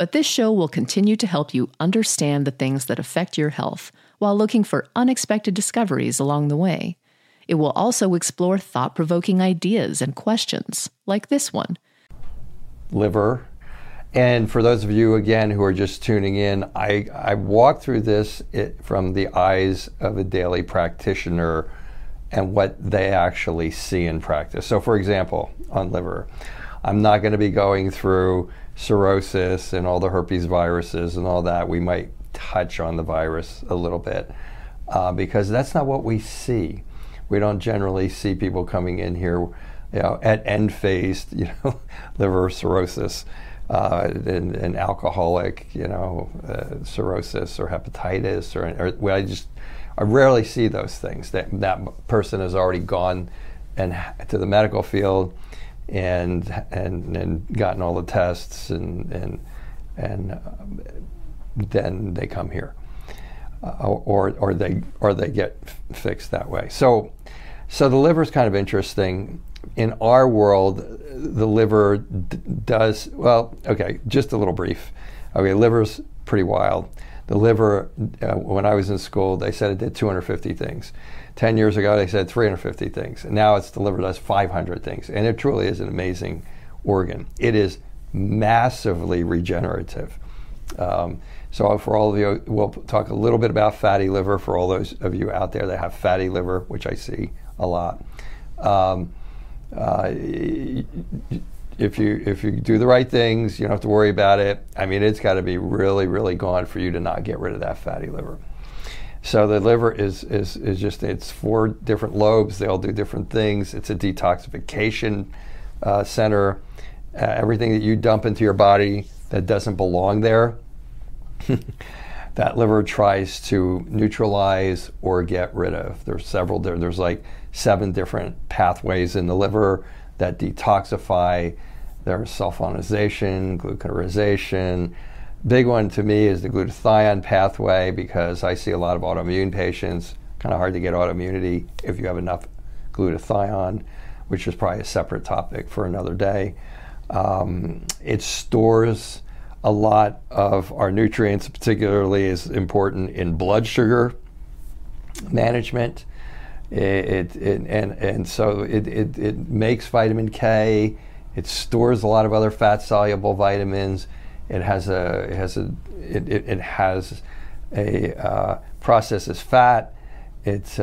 But this show will continue to help you understand the things that affect your health while looking for unexpected discoveries along the way. It will also explore thought-provoking ideas and questions, like this one. Liver. And for those of you, again, who are just tuning in, I walk through this from the eyes of a daily practitioner and what they actually see in practice. So, for example, on liver, I'm not going to be going through cirrhosis and all the herpes viruses and all that. We might touch on the virus a little bit because that's not what we see. We don't generally see people coming in here, at end phase, liver cirrhosis and alcoholic, cirrhosis or hepatitis or I rarely see those things. That person has already gone and to the medical field and gotten all the tests and then they come here, or they get fixed that way. So the liver is kind of interesting. In our world, the liver does well. Okay, just a little brief. Okay, liver's pretty wild. The liver, when I was in school, they said it did 250 things. 10 years ago, they said 350 things. And now the liver does 500 things. And it truly is an amazing organ. It is massively regenerative. So for all of you, we'll talk a little bit about fatty liver for all those of you out there that have fatty liver, which I see a lot. If you do the right things, you don't have to worry about it. I mean, it's got to be really, really gone for you to not get rid of that fatty liver. So the liver is just, it's 4 different lobes. They all do different things. It's a detoxification center. Everything that you dump into your body that doesn't belong there, that liver tries to neutralize or get rid of. There's several, there's like 7 different pathways in the liver that detoxify. There's sulfonation, glucuronization. Big one to me is the glutathione pathway because I see a lot of autoimmune patients. Kind of hard to get autoimmunity if you have enough glutathione, which is probably a separate topic for another day. It stores a lot of our nutrients, particularly is important in blood sugar management. So it makes vitamin K. It stores a lot of other fat-soluble vitamins. It processes fat. It's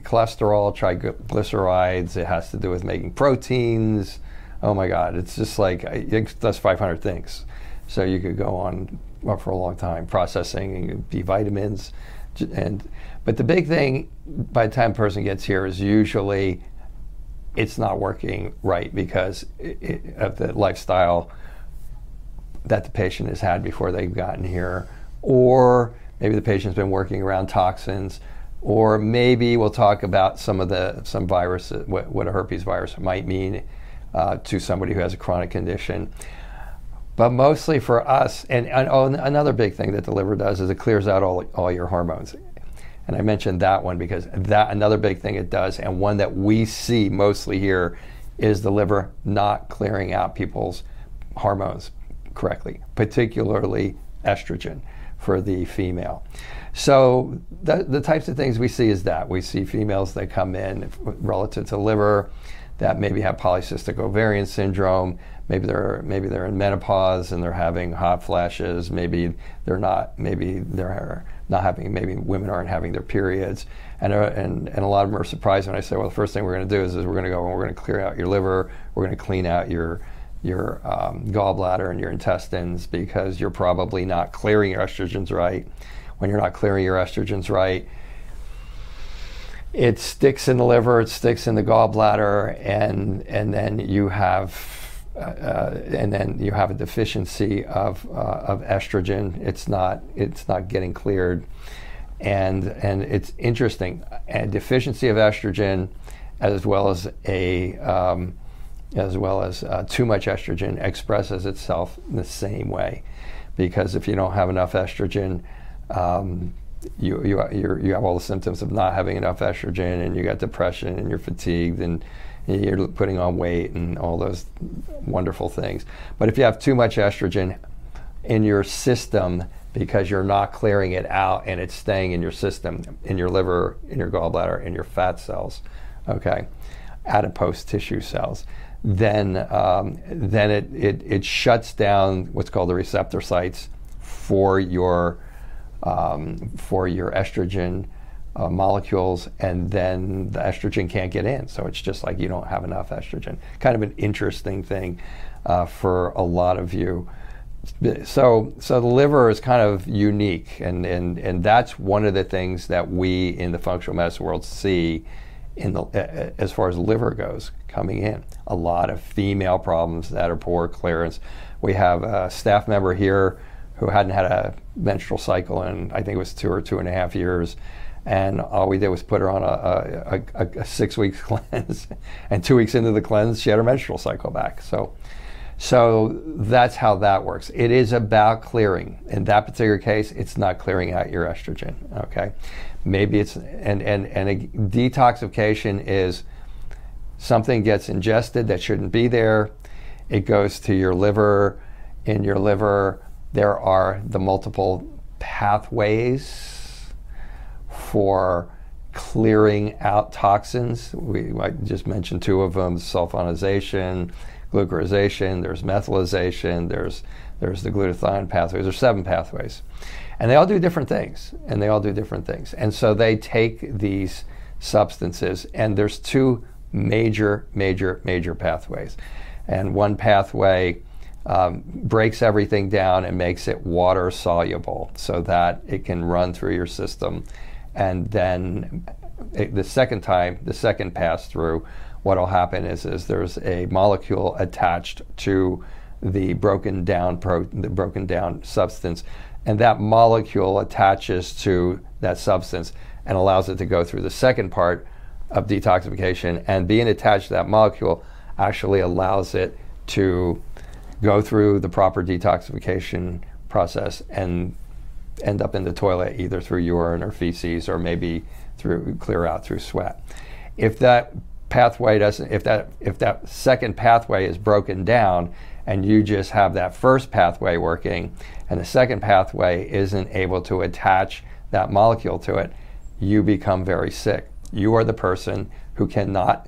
cholesterol, triglycerides. It has to do with making proteins. Oh my God! It's just like it does 500 things. So you could go on for a long time processing and B vitamins. But the big thing by the time a person gets here is usually it's not working right because of the lifestyle that the patient has had before they've gotten here, or maybe the patient's been working around toxins, or maybe we'll talk about some viruses, what a herpes virus might mean to somebody who has a chronic condition. But mostly for us, and another big thing that the liver does is it clears out all your hormones. And I mentioned that one because that another big thing it does, and one that we see mostly here, is the liver not clearing out people's hormones correctly, particularly estrogen for the female. So the types of things we see is that. We see females that come in relative to liver that maybe have polycystic ovarian syndrome. Maybe they're in menopause and they're having hot flashes. Maybe women aren't having their periods. And a lot of them are surprised when I say, well, the first thing we're going to do is we're going to go and we're going to clear out your liver. We're going to clean out your gallbladder and your intestines because you're probably not clearing your estrogens right. When you're not clearing your estrogens right, it sticks in the liver, it sticks in the gallbladder, and then you have a deficiency of estrogen. It's not getting cleared, and it's interesting. A deficiency of estrogen, as well as too much estrogen, expresses itself in the same way, because if you don't have enough estrogen, you have all the symptoms of not having enough estrogen, and you got depression, and you're fatigued, and you're putting on weight and all those wonderful things. But if you have too much estrogen, in your system because you're not clearing it out, and it's staying in your system, in your liver, in your gallbladder, in your fat cells, okay, adipose tissue cells. Then it shuts down what's called the receptor sites for your estrogen molecules, and then the estrogen can't get in. So it's just like you don't have enough estrogen. Kind of an interesting thing for a lot of you. So the liver is kind of unique, and that's one of the things that we in the functional medicine world see in the as far as liver goes coming in. A lot of female problems that are poor clearance. We have a staff member here who hadn't had a menstrual cycle in I think it was 2 or 2.5 years, and all we did was put her on a 6-week cleanse, and 2 weeks into the cleanse she had her menstrual cycle back. So that's how that works. It is about clearing. In that particular case, it's not clearing out your estrogen, okay? Maybe it's, and a detoxification is something gets ingested that shouldn't be there. It goes to your liver. In your liver, there are the multiple pathways for clearing out toxins. I just mentioned 2 of them, sulfonation, glucuronization, there's methylization, there's the glutathione pathways. There's 7 pathways. And they all do different things. And so they take these substances, and there's 2 major pathways. And one pathway breaks everything down and makes it water soluble so that it can run through your system. And then the second pass through, what'll happen is there's a molecule attached to the broken down substance, and that molecule attaches to that substance and allows it to go through the second part of detoxification, and being attached to that molecule actually allows it to go through the proper detoxification process and end up in the toilet, either through urine or feces, or maybe through clear out through sweat. If that pathway doesn't, if that second pathway is broken down and you just have that first pathway working and the second pathway isn't able to attach that molecule to it, you become very sick. You are the person who cannot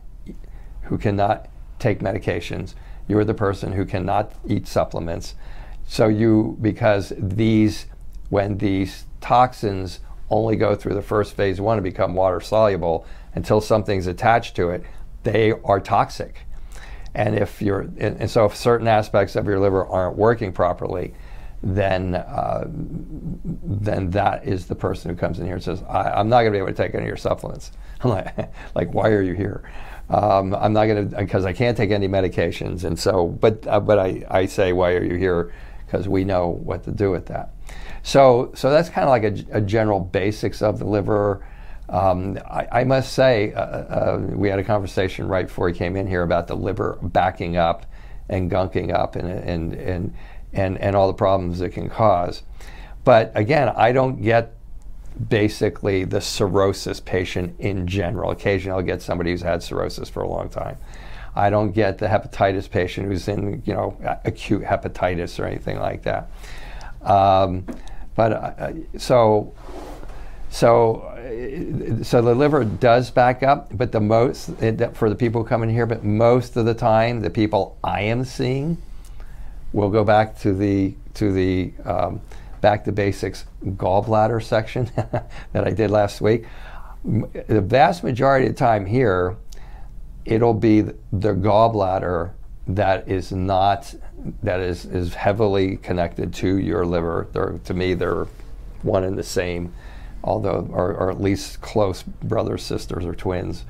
take medications. You are the person who cannot eat supplements. So you, because when these toxins only go through the first phase 1 to become water soluble, until something's attached to it, they are toxic. And so if certain aspects of your liver aren't working properly, then that is the person who comes in here and says, I'm not gonna be able to take any of your supplements. I'm like why are you here? I'm not gonna, because I can't take any medications. And so, but I say, why are you here? Because we know what to do with that. So that's kind of like a general basics of the liver. I must say, we had a conversation right before he came in here about the liver backing up and gunking up and all the problems it can cause. But again, I don't get basically the cirrhosis patient in general. Occasionally I'll get somebody who's had cirrhosis for a long time. I don't get the hepatitis patient who's in, you know, acute hepatitis or anything like that. So the liver does back up, but for the people who come in here, but most of the time, the people I am seeing will go back to the back to basics gallbladder section that I did last week. The vast majority of the time here, it'll be the gallbladder that is not heavily connected to your liver. To me, they're one and the same. Although, or at least close brothers, sisters, or twins,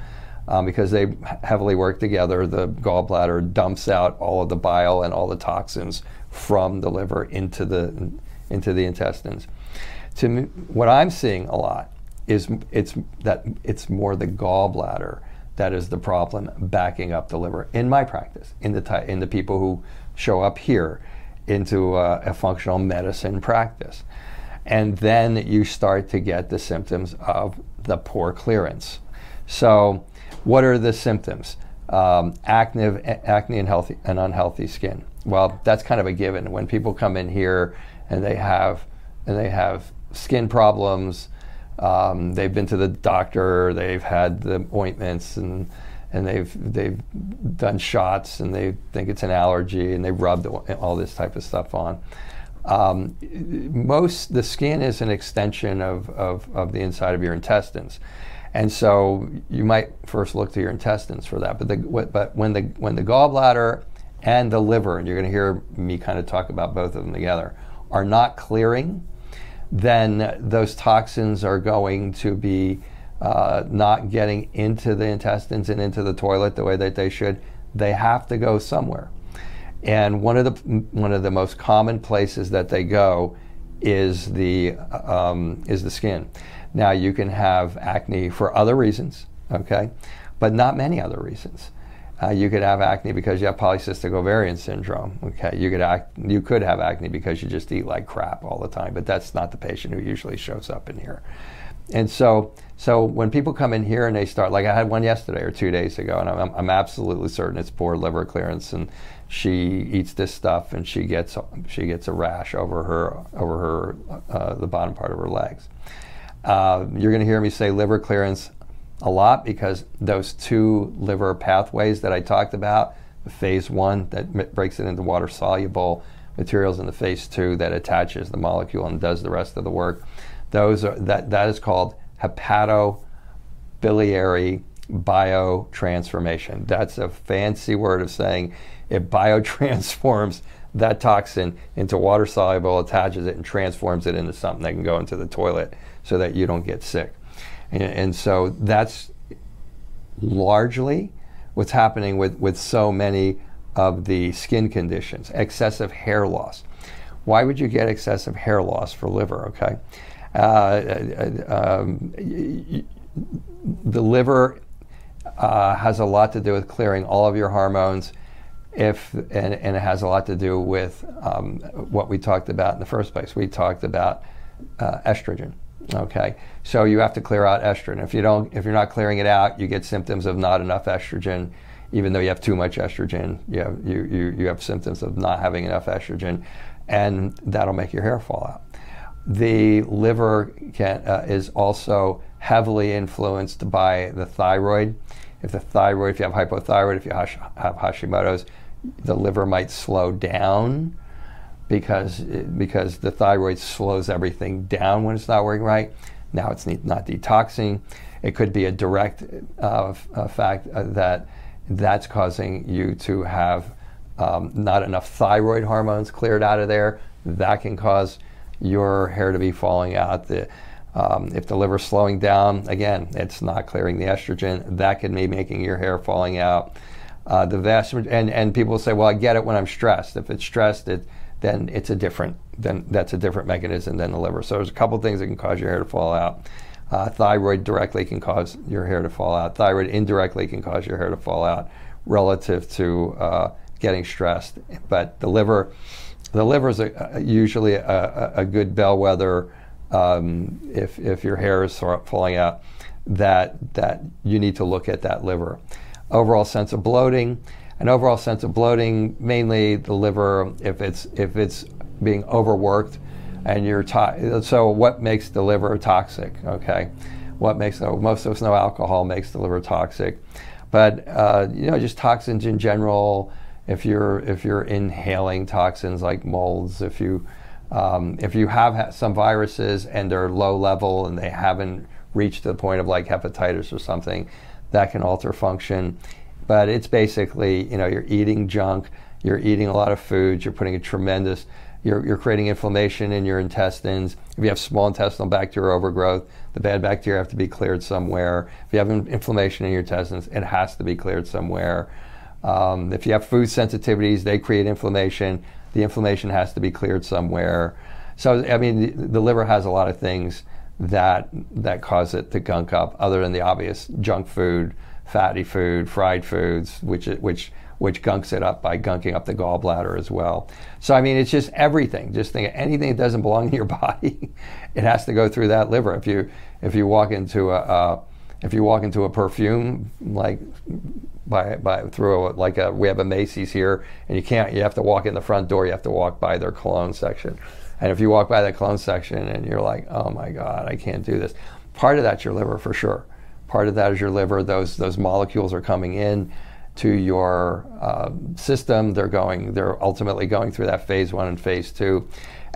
because they heavily work together. The gallbladder dumps out all of the bile and all the toxins from the liver into the intestines. To me, what I'm seeing a lot is it's more the gallbladder that is the problem backing up the liver in my practice, in the people who show up here into a functional medicine practice. And then you start to get the symptoms of the poor clearance. So what are the symptoms? Acne and unhealthy skin. Well, that's kind of a given. When people come in here and they have skin problems. They've been to the doctor. They've had the ointments and they've done shots, and they think it's an allergy, and they rubbed all this type of stuff on. The skin is an extension of the inside of your intestines, and so you might first look to your intestines for that. But when the gallbladder and the liver, and you're going to hear me kind of talk about both of them together, are not clearing, then those toxins are going to be not getting into the intestines and into the toilet the way that they should. They have to go somewhere, and one of the most common places that they go is the skin. Now, you can have acne for other reasons, okay, but not many other reasons. You could have acne because you have polycystic ovarian syndrome, okay. You could have acne because you just eat like crap all the time, but that's not the patient who usually shows up in here. And so when people come in here and they start, like I had one yesterday or 2 days ago, and I'm absolutely certain it's poor liver clearance, and she eats this stuff and she gets a rash over the bottom part of her legs. You're going to hear me say liver clearance a lot because those two liver pathways that I talked about, the phase 1 that breaks it into water-soluble materials, and the phase 2 that attaches the molecule and does the rest of the work. That is called hepatobiliary biotransformation. That's a fancy word of saying it biotransforms that toxin into water soluble, attaches it, and transforms it into something that can go into the toilet so that you don't get sick. And so that's largely what's happening with so many of the skin conditions. Excessive hair loss. Why would you get excessive hair loss for liver, okay? The liver has a lot to do with clearing all of your hormones, and it has a lot to do with what we talked about in the first place. We talked about estrogen. Okay, so you have to clear out estrogen. If you're not clearing it out, you get symptoms of not enough estrogen. Even though you have too much estrogen, you have symptoms of not having enough estrogen, and that'll make your hair fall out. The liver is also heavily influenced by the thyroid. If you have hypothyroid, if you have Hashimoto's, the liver might slow down because the thyroid slows everything down when it's not working right. Now it's not detoxing. It could be a direct fact that's causing you to have not enough thyroid hormones cleared out of there. That can cause your hair to be falling out. If the liver's slowing down, again, it's not clearing the estrogen. That could be making your hair falling out. And people say, well, I get it when I'm stressed. If it's stressed, then that's a different mechanism than the liver. So there's a couple things that can cause your hair to fall out. Thyroid directly can cause your hair to fall out. Thyroid indirectly can cause your hair to fall out relative to getting stressed. But the liver is usually a good bellwether. If your hair is falling out, that you need to look at that liver. Overall sense of bloating. An overall sense of bloating, mainly the liver, if it's being overworked, and you're so what makes the liver toxic? Okay, most of us know alcohol makes the liver toxic, but just toxins in general. If you're inhaling toxins like molds, if you have some viruses and they're low level and they haven't reached the point of like hepatitis or something, that can alter function. But it's basically, you're eating junk, you're eating a lot of food, you're creating inflammation in your intestines. If you have small intestinal bacterial overgrowth, the bad bacteria have to be cleared somewhere. If you have inflammation in your intestines, it has to be cleared somewhere. If you have food sensitivities, they create inflammation. The inflammation has to be cleared somewhere. So, I mean, the liver has a lot of things that cause it to gunk up, other than the obvious junk food, fatty food, fried foods, which gunks it up by gunking up the gallbladder as well. So, I mean, it's just everything. Just think of anything that doesn't belong in your body, it has to go through that liver. If you walk into a perfume, like we have a Macy's here, and you have to walk in the front door, you have to walk by their cologne section. And if you walk by the colon section and you're like, oh my God, I can't do this. Part of that's your liver for sure. Part of that is your liver. Those molecules are coming in to your system. They're ultimately going through that phase 1 and phase 2.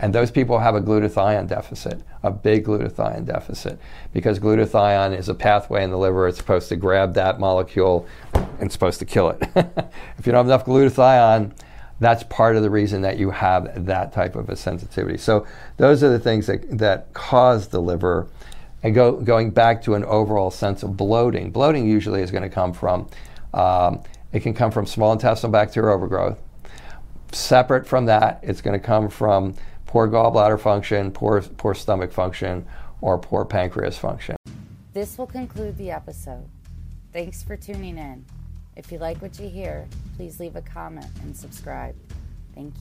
And those people have a glutathione deficit, a big glutathione deficit, because glutathione is a pathway in the liver. It's supposed to grab that molecule and it's supposed to kill it. If you don't have enough glutathione, that's part of the reason that you have that type of a sensitivity. So those are the things that cause the liver. And going back to an overall sense of bloating, bloating usually is going to come from, it can come from small intestinal bacterial overgrowth. Separate from that, it's going to come from poor gallbladder function, poor stomach function, or poor pancreas function. This will conclude the episode. Thanks for tuning in. If you like what you hear, please leave a comment and subscribe. Thank you.